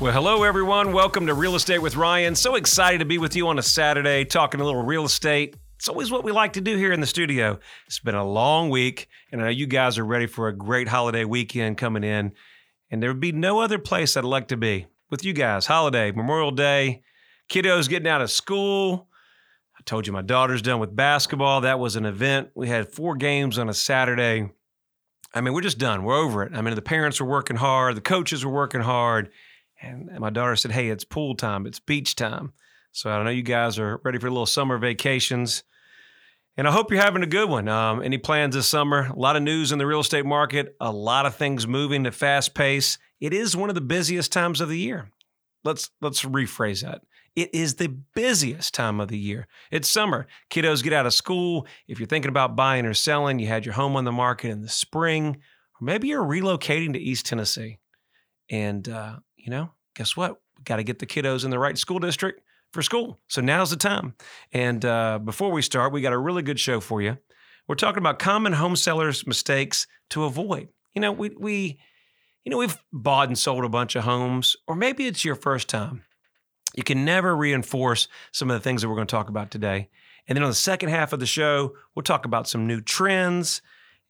Well, hello, everyone. Welcome to Real Estate with Ryan. So excited to be with you on a Saturday talking a little real estate. It's always what we like to do here in the studio. It's been a long week, and I know you guys are ready for a great holiday weekend coming in. And there would be no other place I'd like to be with you guys. Holiday, Memorial Day, kiddos getting out of school. I told you my daughter's done with basketball. That was an event. We had 4 games on a Saturday. I mean, we're just done. We're over it. I mean, the parents were working hard. The coaches were working hard. And my daughter said, hey, it's pool time. It's beach time. So I know you guys are ready for a little summer vacations. And I hope you're having a good one. Any plans this summer? A lot of news in the real estate market. A lot of things moving at fast pace. It is one of the busiest times of the year. Let's rephrase that. It is the busiest time of the year. It's summer. Kiddos get out of school. If you're thinking about buying or selling, you had your home on the market in the spring. Or maybe you're relocating to East Tennessee. And, you know, guess what? We got to get the kiddos in the right school district for school. So now's the time. And before we start, we got a really good show for you. We're talking about common home sellers' mistakes to avoid. You know, we've bought and sold a bunch of homes, or maybe it's your first time. You can never reinforce some of the things that we're going to talk about today. And then on the second half of the show, we'll talk about some new trends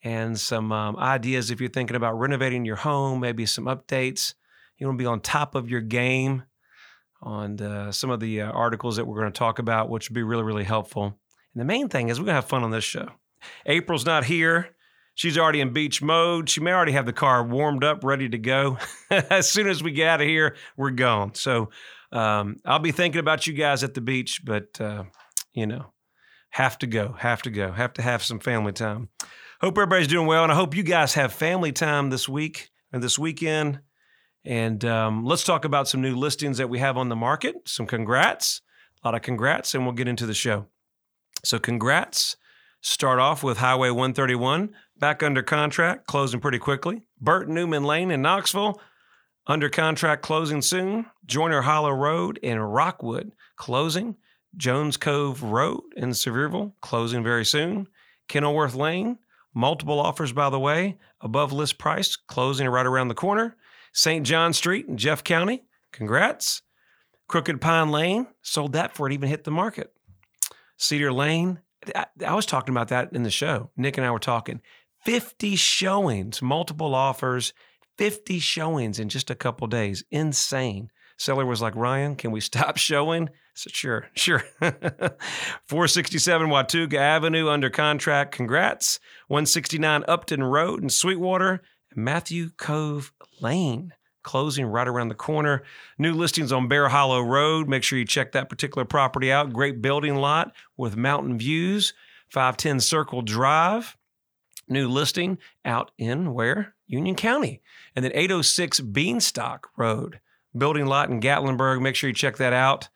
and some ideas if you're thinking about renovating your home, maybe some updates. You want to be on top of your game on some of the articles that we're going to talk about, which would be really, really helpful. And the main thing is we're going to have fun on this show. April's not here. She's already in beach mode. She may already have the car warmed up, ready to go. As soon as we get out of here, we're gone. So I'll be thinking about you guys at the beach, but, you know, have to go, have to have some family time. Hope everybody's doing well, and I hope you guys have family time this week and this weekend. And let's talk about some new listings that we have on the market. Some congrats, a lot of congrats, and we'll get into the show. So congrats. Start off with Highway 131, back under contract, closing pretty quickly. Burt Newman Lane in Knoxville, under contract, closing soon. Joyner Hollow Road in Rockwood, closing. Jones Cove Road in Sevierville, closing very soon. Kenilworth Lane, multiple offers, by the way, above list price, closing right around the corner. St. John Street in Jeff County, congrats. Crooked Pine Lane, sold that before it even hit the market. Cedar Lane, I was talking about that in the show. Nick and I were talking. 50 showings, multiple offers, 50 showings in just a couple days. Insane. Seller was like, Ryan, can we stop showing? I said, sure. 467 Watauga Avenue, under contract, congrats. 169 Upton Road in Sweetwater, Matthew Cove Lane, closing right around the corner. New listings on Bear Hollow Road. Make sure you check that particular property out. Great building lot with mountain views. 510 Circle Drive. New listing out in where? Union County. And then 806 Beanstalk Road. Building lot in Gatlinburg. Make sure you check that out.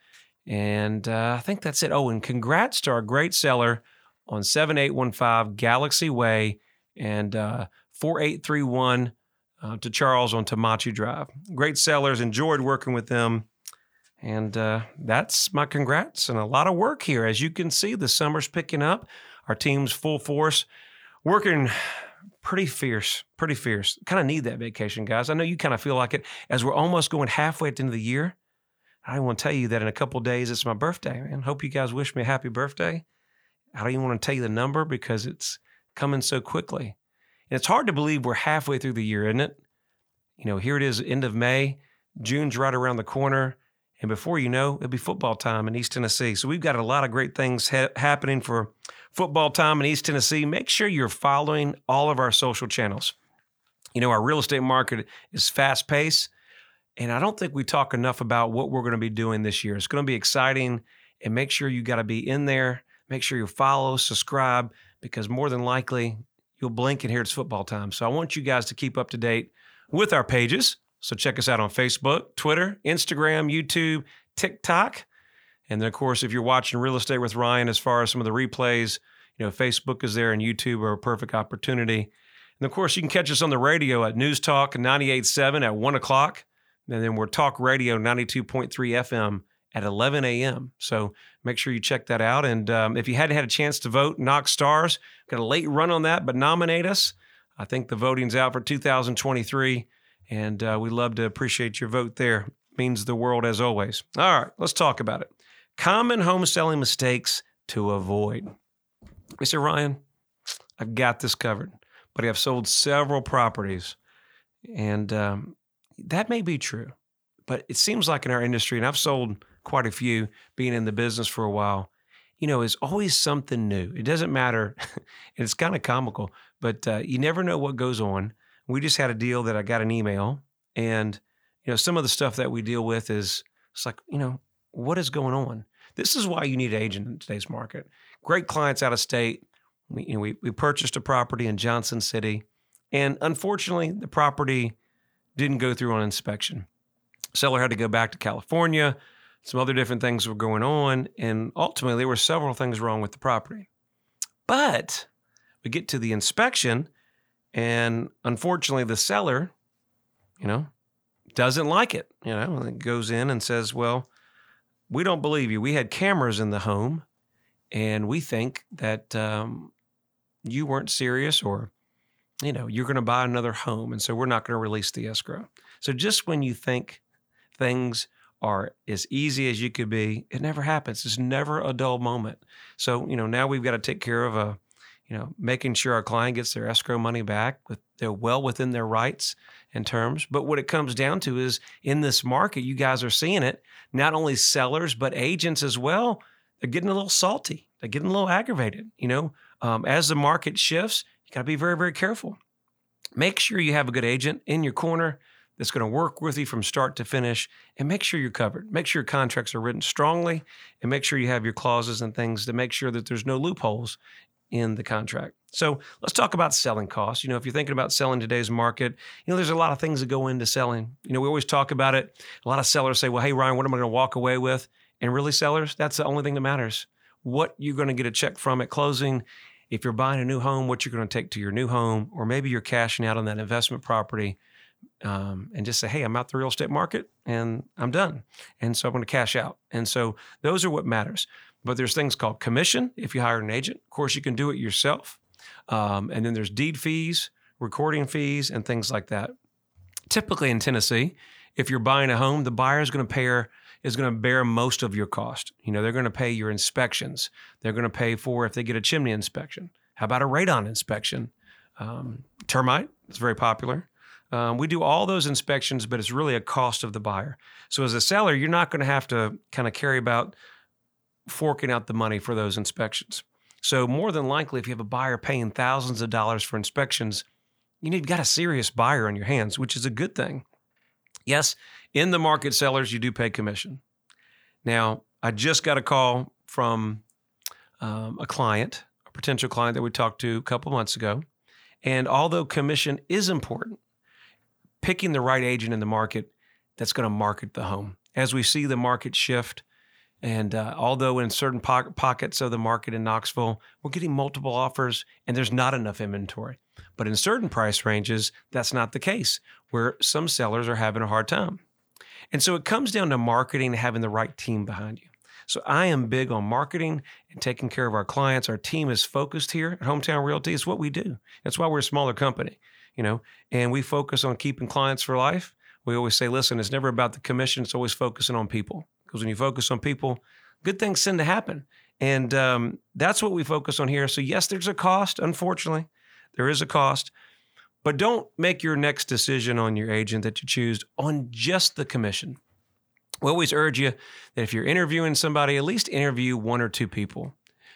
And I think that's it. Oh, and congrats to our great seller on 7815 Galaxy Way and 4831 to Charles on Tamachi Drive. Great sellers, enjoyed working with them. And that's my congrats and a lot of work here. As you can see, the summer's picking up. Our team's full force, working pretty fierce. Kind of need that vacation, guys. I know you kind of feel like it as we're almost going halfway at the end of the year. I want to tell you that in a couple of days, it's my birthday, man. Hope you guys wish me a happy birthday. I don't even want to tell you the number because it's coming so quickly. And it's hard to believe we're halfway through the year, isn't it? You know, here it is, end of May. June's right around the corner. And before you know, it'll be football time in East Tennessee. So we've got a lot of great things happening for football time in East Tennessee. Make sure you're following all of our social channels. You know, our real estate market is fast-paced. And I don't think we talk enough about what we're going to be doing this year. It's going to be exciting. And make sure you got to be in there. Make sure you follow, subscribe, because more than likely, you'll blink and here it's football time. So I want you guys to keep up to date with our pages. So check us out on Facebook, Twitter, Instagram, YouTube, TikTok. And then, of course, if you're watching Real Estate with Ryan, as far as some of the replays, Facebook is there and YouTube are a perfect opportunity. And, of course, you can catch us on the radio at News Talk 98.7 at 1 o'clock. And then we're Talk Radio 92.3 FM at 11 a.m. So make sure you check that out. And if you hadn't had a chance to vote, knock stars. Got a late run on that, but nominate us. I think the voting's out for 2023. And we love to appreciate your vote there. Means the world as always. All right, let's talk about it. Common home selling mistakes to avoid. You say, Ryan, I've got this covered, but I've sold several properties. And that may be true, but it seems like in our industry, and I've sold quite a few being in the business for a while, it's always something new. It doesn't matter. It's kind of comical, but you never know what goes on. We just had a deal that I got an email, and some of the stuff that we deal with is, it's like, what is going on? This is why you need an agent in today's market. Great clients out of state. We purchased a property in Johnson City, and unfortunately, the property didn't go through on inspection. Seller had to go back to California. Some other different things were going on, and ultimately, there were several things wrong with the property. But we get to the inspection, and unfortunately, the seller, doesn't like it, and it goes in and says, well, we don't believe you. We had cameras in the home, and we think that you weren't serious, or, you're going to buy another home, and so we're not going to release the escrow. So just when you think things are as easy as you could be, it never happens. It's never a dull moment. So, now we've got to take care of making sure our client gets their escrow money back. They're well within their rights and terms. But what it comes down to is, in this market, you guys are seeing it, not only sellers, but agents as well. They're getting a little salty. They're getting a little aggravated. As the market shifts, you got to be very, very careful. Make sure you have a good agent in your corner that's going to work with you from start to finish, and make sure you're covered. Make sure your contracts are written strongly, and make sure you have your clauses and things to make sure that there's no loopholes in the contract. So let's talk about selling costs. If you're thinking about selling today's market, there's a lot of things that go into selling. We always talk about it. A lot of sellers say, well, hey, Ryan, what am I going to walk away with? And really, sellers, that's the only thing that matters. What you're going to get a check from at closing. If you're buying a new home, what you're going to take to your new home, or maybe you're cashing out on that investment property, and just say, hey, I'm out the real estate market and I'm done. And so I'm going to cash out. And so those are what matters. But there's things called commission if you hire an agent. Of course, you can do it yourself. And then there's deed fees, recording fees, and things like that. Typically in Tennessee, if you're buying a home, the buyer is going to bear most of your cost. They're going to pay your inspections. They're going to pay for if they get a chimney inspection. How about a radon inspection? Termite is very popular. We do all those inspections, but it's really a cost of the buyer. So as a seller, you're not going to have to kind of carry about forking out the money for those inspections. So more than likely, if you have a buyer paying thousands of dollars for inspections, you've got a serious buyer on your hands, which is a good thing. Yes, in the market, sellers, you do pay commission. Now, I just got a call from a potential client that we talked to a couple months ago. And although commission is important, picking the right agent in the market that's going to market the home. As we see the market shift, and although in certain pockets of the market in Knoxville, we're getting multiple offers and there's not enough inventory. But in certain price ranges, that's not the case, where some sellers are having a hard time. And so it comes down to marketing and having the right team behind you. So I am big on marketing and taking care of our clients. Our team is focused here at Hometown Realty. It's what we do. That's why we're a smaller company, and we focus on keeping clients for life. We always say, listen, it's never about the commission. It's always focusing on people. Because when you focus on people, good things tend to happen. And that's what we focus on here. So yes, there's a cost. Unfortunately, there is a cost. But don't make your next decision on your agent that you choose on just the commission. We always urge you that if you're interviewing somebody, at least interview one or two people,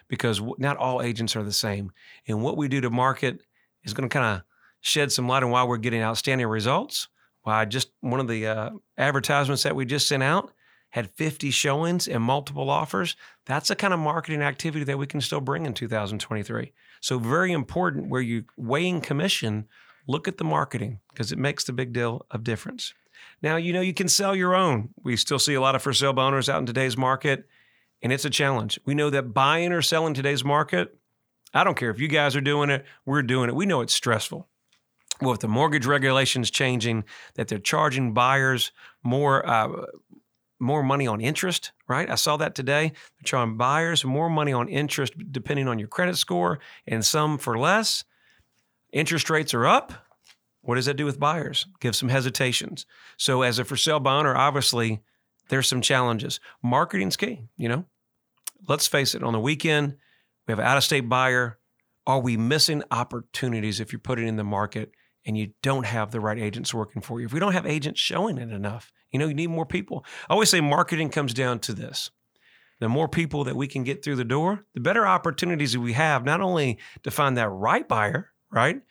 because not all agents are the same. And what we do to market is going to kind of shed some light on why we're getting outstanding results. Why just one of the advertisements that we just sent out had 50 showings and multiple offers. That's the kind of marketing activity that we can still bring in 2023. So very important, where you're weighing commission, look at the marketing, because it makes the big deal of difference. Now, you can sell your own. We still see a lot of for sale by owners out in today's market. and it's a challenge. We know that buying or selling today's market, I don't care if you guys are doing it, we're doing it. We know it's stressful. Well, with the mortgage regulations changing, that they're charging buyers more money on interest, right? I saw that today. They're charging buyers more money on interest depending on your credit score, and some for less. Interest rates are up. What does that do with buyers? Give some hesitations. So as a for sale by owner, obviously there's some challenges. Marketing's key, you know? Let's face it, on the weekend, we have an out-of-state buyer. Are we missing opportunities if you put it in the market and you don't have the right agents working for you? If we don't have agents showing it enough, you know, you need more people. I always say marketing comes down to this. The more people that we can get through the door, the better opportunities we have, not only to find that right buyer, right?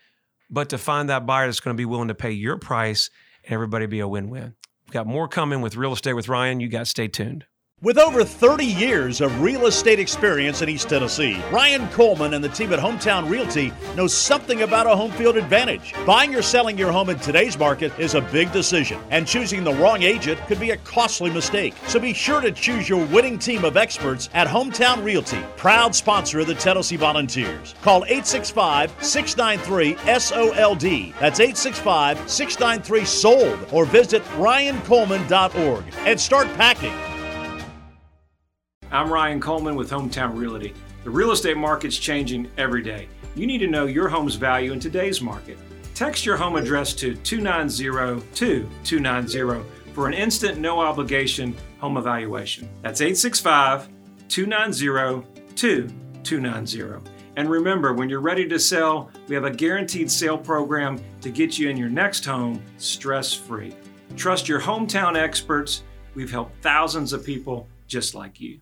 But to find that buyer that's going to be willing to pay your price, and everybody be a win-win. We've got more coming with Real Estate with Ryan. You guys stay tuned. With over 30 years of real estate experience in East Tennessee, Ryan Coleman and the team at Hometown Realty know something about a home field advantage. Buying or selling your home in today's market is a big decision, and choosing the wrong agent could be a costly mistake. So be sure to choose your winning team of experts at Hometown Realty, proud sponsor of the Tennessee Volunteers. Call 865-693-SOLD. That's 865-693-SOLD, or visit ryancoleman.org and start packing. I'm Ryan Coleman with Hometown Realty. The real estate market's changing every day. You need to know your home's value in today's market. Text your home address to 290-2290 for an instant, no obligation home evaluation. That's 865-290-2290. And remember, when you're ready to sell, we have a guaranteed sale program to get you in your next home stress-free. Trust your hometown experts. We've helped thousands of people just like you.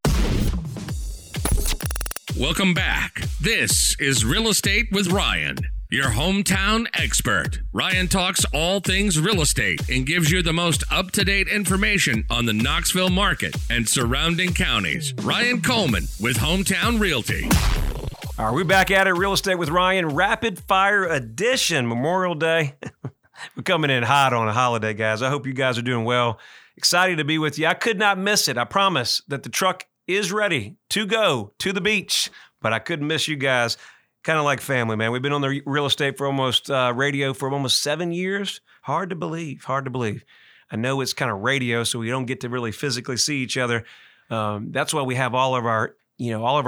Welcome back. This is Real Estate with Ryan, your hometown expert. Ryan talks all things real estate and gives you the most up-to-date information on the Knoxville market and surrounding counties. Ryan Coleman with Hometown Realty. All right, we're back at it. Real Estate with Ryan, Rapid Fire Edition, Memorial Day. We're coming in hot on a holiday, guys. I hope you guys are doing well. Excited to be with you. I could not miss it. I promise that the truck is ready to go to the beach, but I couldn't miss you guys. Kind of like family, man. We've been on the real estate for almost 7 years. Hard to believe. I know it's kind of radio, so we don't get to really physically see each other. That's why we have all of our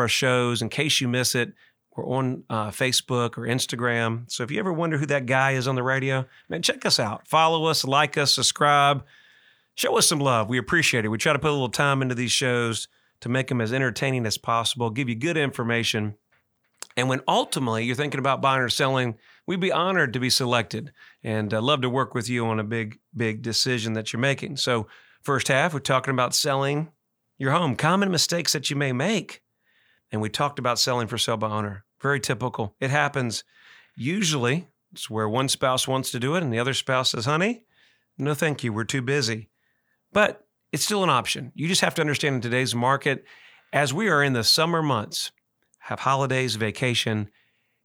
shows. In case you miss it, we're on Facebook or Instagram. So if you ever wonder who that guy is on the radio, man, check us out. Follow us, like us, subscribe. Show us some love. We appreciate it. We try to put a little time into these shows to make them as entertaining as possible, give you good information. And when ultimately you're thinking about buying or selling, we'd be honored to be selected, and love to work with you on a big, big decision that you're making. So first half, we're talking about selling your home, common mistakes that you may make. And we talked about selling for sale by owner. Very typical. It happens. Usually it's where one spouse wants to do it and the other spouse says, honey, no, thank you. We're too busy. But it's still an option. You just have to understand in today's market, as we are in the summer months, have holidays, vacation,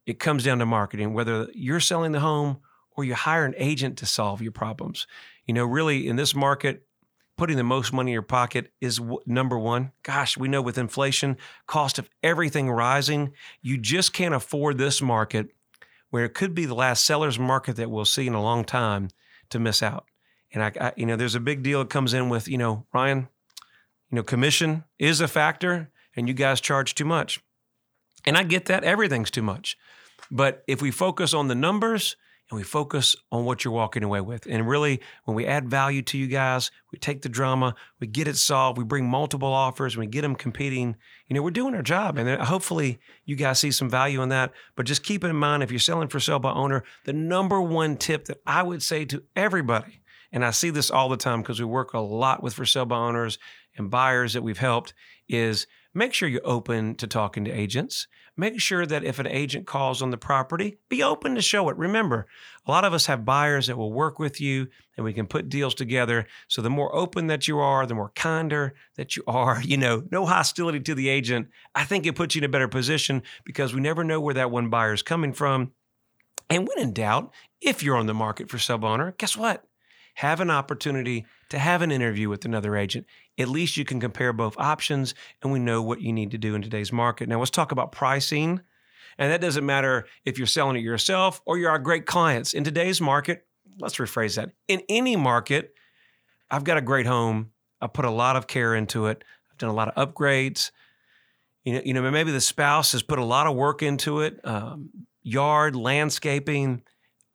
it comes down to marketing, whether you're selling the home or you hire an agent to solve your problems. You know, really in this market, putting the most money in your pocket is number one. Gosh, we know with inflation, cost of everything rising, you just can't afford this market where it could be the last seller's market that we'll see in a long time to miss out. And I you know, there's a big deal that comes in with, you know, Ryan, you know, commission is a factor and you guys charge too much. And I get that, everything's too much. But if we focus on the numbers and we focus on what you're walking away with, and really when we add value to you guys, we take the drama, we get it solved, we bring multiple offers, we get them competing, you know, we're doing our job. And hopefully you guys see some value in that. But just keep in mind, if you're selling for sale by owner, the number one tip that I would say to everybody, and I see this all the time because we work a lot with for sale by owners and buyers that we've helped, is make sure you're open to talking to agents. Make sure that if an agent calls on the property, be open to show it. Remember, a lot of us have buyers that will work with you and we can put deals together. So the more open that you are, the more kinder that you are, you know, no hostility to the agent. I think it puts you in a better position because we never know where that one buyer is coming from. And when in doubt, if you're on the market for sub-owner, guess what? Have an opportunity to have an interview with another agent. At least you can compare both options, and we know what you need to do in today's market. Now, let's talk about pricing. And that doesn't matter if you're selling it yourself or you're our great clients. In today's market, let's rephrase that. In any market, I've got a great home. I put a lot of care into it. I've done a lot of upgrades. You know, maybe the spouse has put a lot of work into it, yard, landscaping.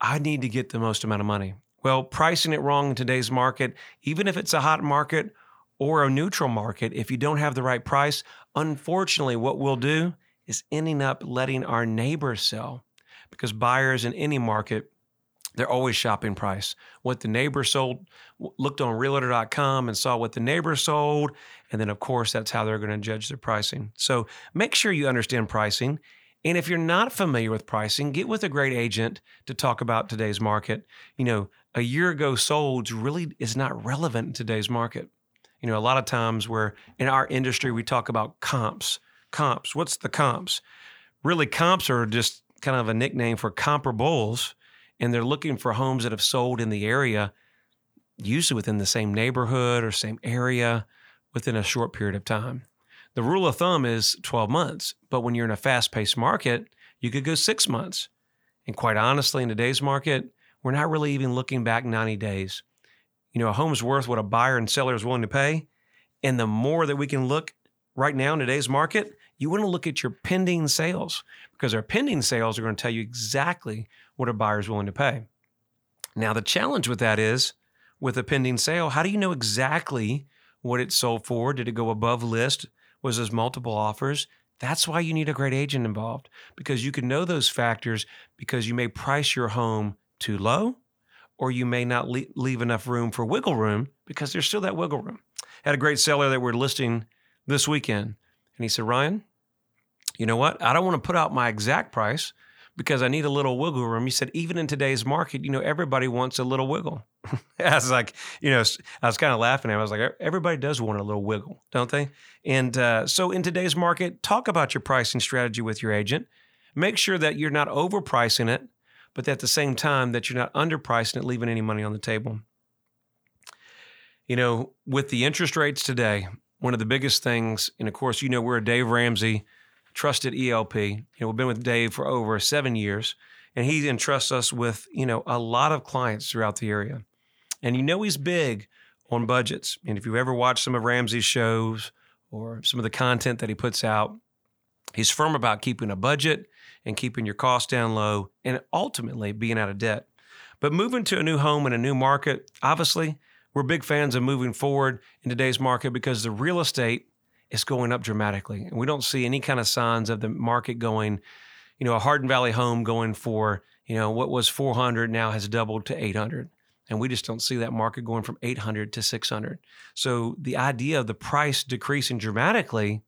I need to get the most amount of money. Well, pricing it wrong in today's market, even if it's a hot market or a neutral market, if you don't have the right price, unfortunately, what we'll do is ending up letting our neighbors sell, because buyers in any market, they're always shopping price. What the neighbor sold, looked on Realtor.com and saw what the neighbor sold, and then, of course, that's how they're going to judge their pricing. So make sure you understand pricing. And if you're not familiar with pricing, get with a great agent to talk about today's market. You know, a year ago solds really is not relevant in today's market. You know, a lot of times where in our industry, we talk about comps. What's the comps? Really, comps are just kind of a nickname for comparables, and they're looking for homes that have sold in the area, usually within the same neighborhood or same area within a short period of time. The rule of thumb is 12 months, but when you're in a fast-paced market, you could go 6 months. And quite honestly, in today's market, we're not really even looking back 90 days. You know, a home's worth what a buyer and seller is willing to pay. And the more that we can look right now in today's market, you want to look at your pending sales, because our pending sales are going to tell you exactly what a buyer is willing to pay. Now, the challenge with that is, with a pending sale, how do you know exactly what it sold for? Did it go above list? Was there's multiple offers? That's why you need a great agent involved, because you can know those factors, because you may price your home too low, or you may not leave enough room for wiggle room, because there's still that wiggle room. Had a great seller that we're listing this weekend, and he said, Ryan, you know what? I don't want to put out my exact price because I need a little wiggle room. He said, even in today's market, you know, everybody wants a little wiggle. I was like, you know, I was kind of laughing at him. I was like, everybody does want a little wiggle, don't they? And so in today's market, talk about your pricing strategy with your agent. Make sure that you're not overpricing it, but at the same time that you're not underpricing it, leaving any money on the table. You know, with the interest rates today, one of the biggest things, and of course, you know, we're a Dave Ramsey trusted ELP. You know, we've been with Dave for over 7 years, and he entrusts us with, you know, a lot of clients throughout the area. And you know, he's big on budgets. And if you've ever watched some of Ramsey's shows or some of the content that he puts out, he's firm about keeping a budget and keeping your costs down low and ultimately being out of debt. But moving to a new home in a new market, obviously, we're big fans of moving forward in today's market because the real estate is going up dramatically. And we don't see any kind of signs of the market going, you know, a Hardin Valley home going for, you know, what was 400 now has doubled to 800. And we just don't see that market going from 800 to 600. So the idea of the price decreasing dramatically,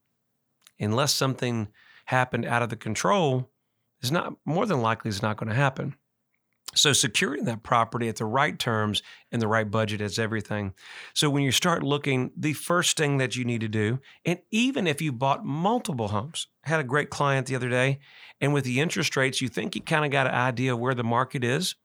unless something happened out of the control, is not more than likely is not going to happen. So securing that property at the right terms and the right budget is everything. So when you start looking, the first thing that you need to do, and even if you bought multiple homes, I had a great client the other day, and with the interest rates, you think you kind of got an idea of where the market is,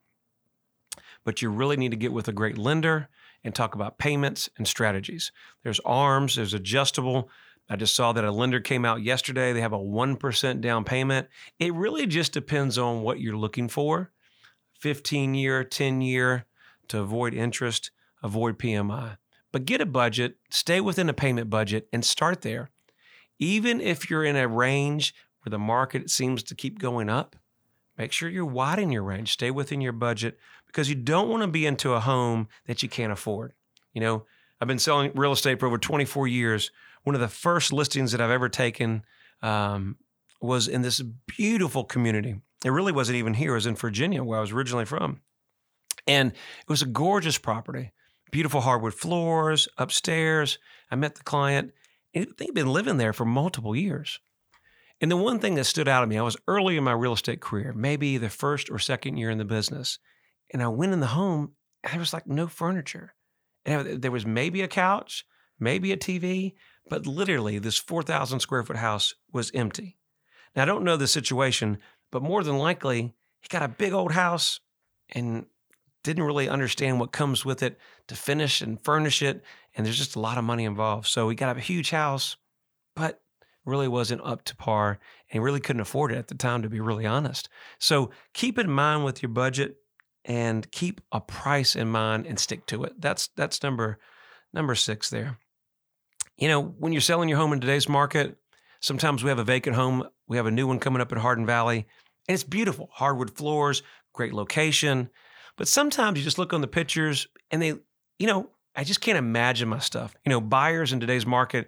but you really need to get with a great lender and talk about payments and strategies. There's ARMs, there's adjustable. I just saw that a lender came out yesterday. They have a 1% down payment. It really just depends on what you're looking for. 15-year, 10-year to avoid interest, avoid PMI. But get a budget, stay within a payment budget, and start there. Even if you're in a range where the market seems to keep going up, make sure you're wide in your range. Stay within your budget because you don't want to be into a home that you can't afford. You know, I've been selling real estate for over 24 years. One of the first listings that I've ever taken was in this beautiful community. It really wasn't even here. It was in Virginia, where I was originally from. And it was a gorgeous property, beautiful hardwood floors, upstairs. I met the client. They'd been living there for multiple years. And the one thing that stood out to me, I was early in my real estate career, maybe the first or second year in the business. And I went in the home, and there was like no furniture. And there was maybe a couch, maybe a TV, but literally this 4,000 square foot house was empty. Now, I don't know the situation, but more than likely, he got a big old house and didn't really understand what comes with it to finish and furnish it. And there's just a lot of money involved. So he got a huge house, but really wasn't up to par and really couldn't afford it at the time, to be really honest. So keep in mind with your budget and keep a price in mind and stick to it. That's number six there. You know, when you're selling your home in today's market, sometimes we have a vacant home. We have a new one coming up in Hardin Valley, and it's beautiful. Hardwood floors, great location. But sometimes you just look on the pictures and they, you know, I just can't imagine my stuff. You know, buyers in today's market,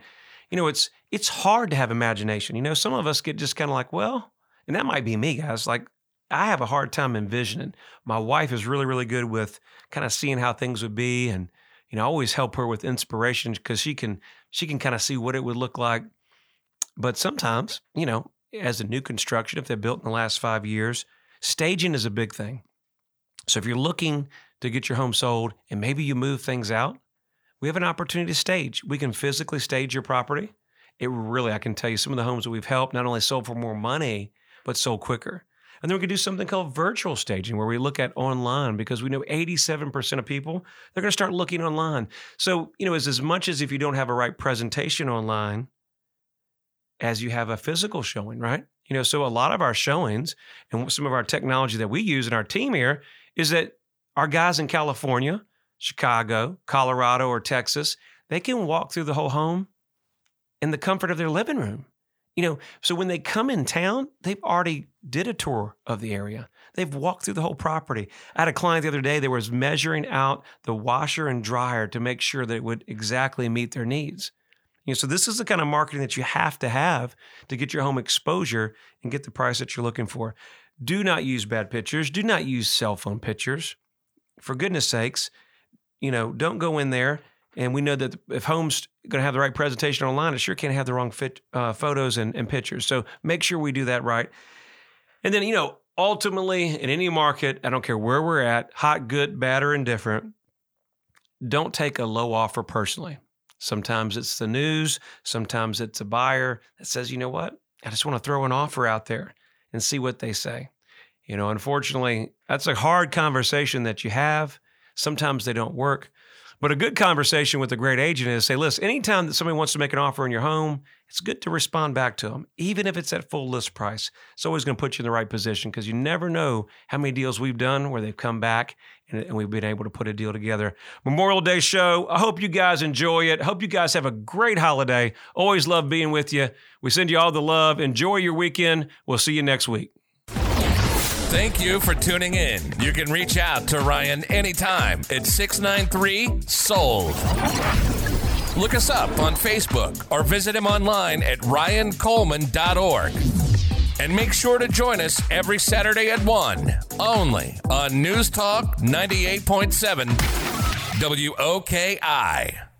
you know, it's hard to have imagination. You know, some of us get just kind of like, well, and that might be me, guys. Like, I have a hard time envisioning. My wife is really, really good with kind of seeing how things would be. And, you know, I always help her with inspiration because she can kind of see what it would look like. But sometimes, you know, as a new construction, if they're built in the last 5 years, staging is a big thing. So if you're looking to get your home sold and maybe you move things out, we have an opportunity to stage. We can physically stage your property. It really, I can tell you, some of the homes that we've helped not only sold for more money, but sold quicker. And then we can do something called virtual staging, where we look at online, because we know 87% of people, they're going to start looking online. So, you know, as much as if you don't have a right presentation online, as you have a physical showing, right? You know, so a lot of our showings and some of our technology that we use in our team here is that our guys in California, Chicago, Colorado, or Texas, they can walk through the whole home in the comfort of their living room. You know, so when they come in town, they've already did a tour of the area. They've walked through the whole property. I had a client the other day that was measuring out the washer and dryer to make sure that it would exactly meet their needs. You know, so this is the kind of marketing that you have to get your home exposure and get the price that you're looking for. Do not use bad pictures. Do not use cell phone pictures. For goodness sakes, you know, don't go in there. And we know that if home's going to have the right presentation online, it sure can't have the wrong photos and pictures. So make sure we do that right. And then, you know, ultimately in any market, I don't care where we're at, hot, good, bad, or indifferent, don't take a low offer personally. Sometimes it's the news. Sometimes it's a buyer that says, you know what, I just want to throw an offer out there and see what they say. You know, unfortunately, that's a hard conversation that you have. Sometimes they don't work. But a good conversation with a great agent is say, listen, anytime that somebody wants to make an offer in your home, it's good to respond back to them, even if it's at full list price. It's always going to put you in the right position because you never know how many deals we've done where they've come back and we've been able to put a deal together. Memorial Day show. I hope you guys enjoy it. I hope you guys have a great holiday. Always love being with you. We send you all the love. Enjoy your weekend. We'll see you next week. Thank you for tuning in. You can reach out to Ryan anytime at 693-SOLD. Look us up on Facebook or visit him online at ryancoleman.org. And make sure to join us every Saturday at 1, only on News Talk 98.7 WOKI.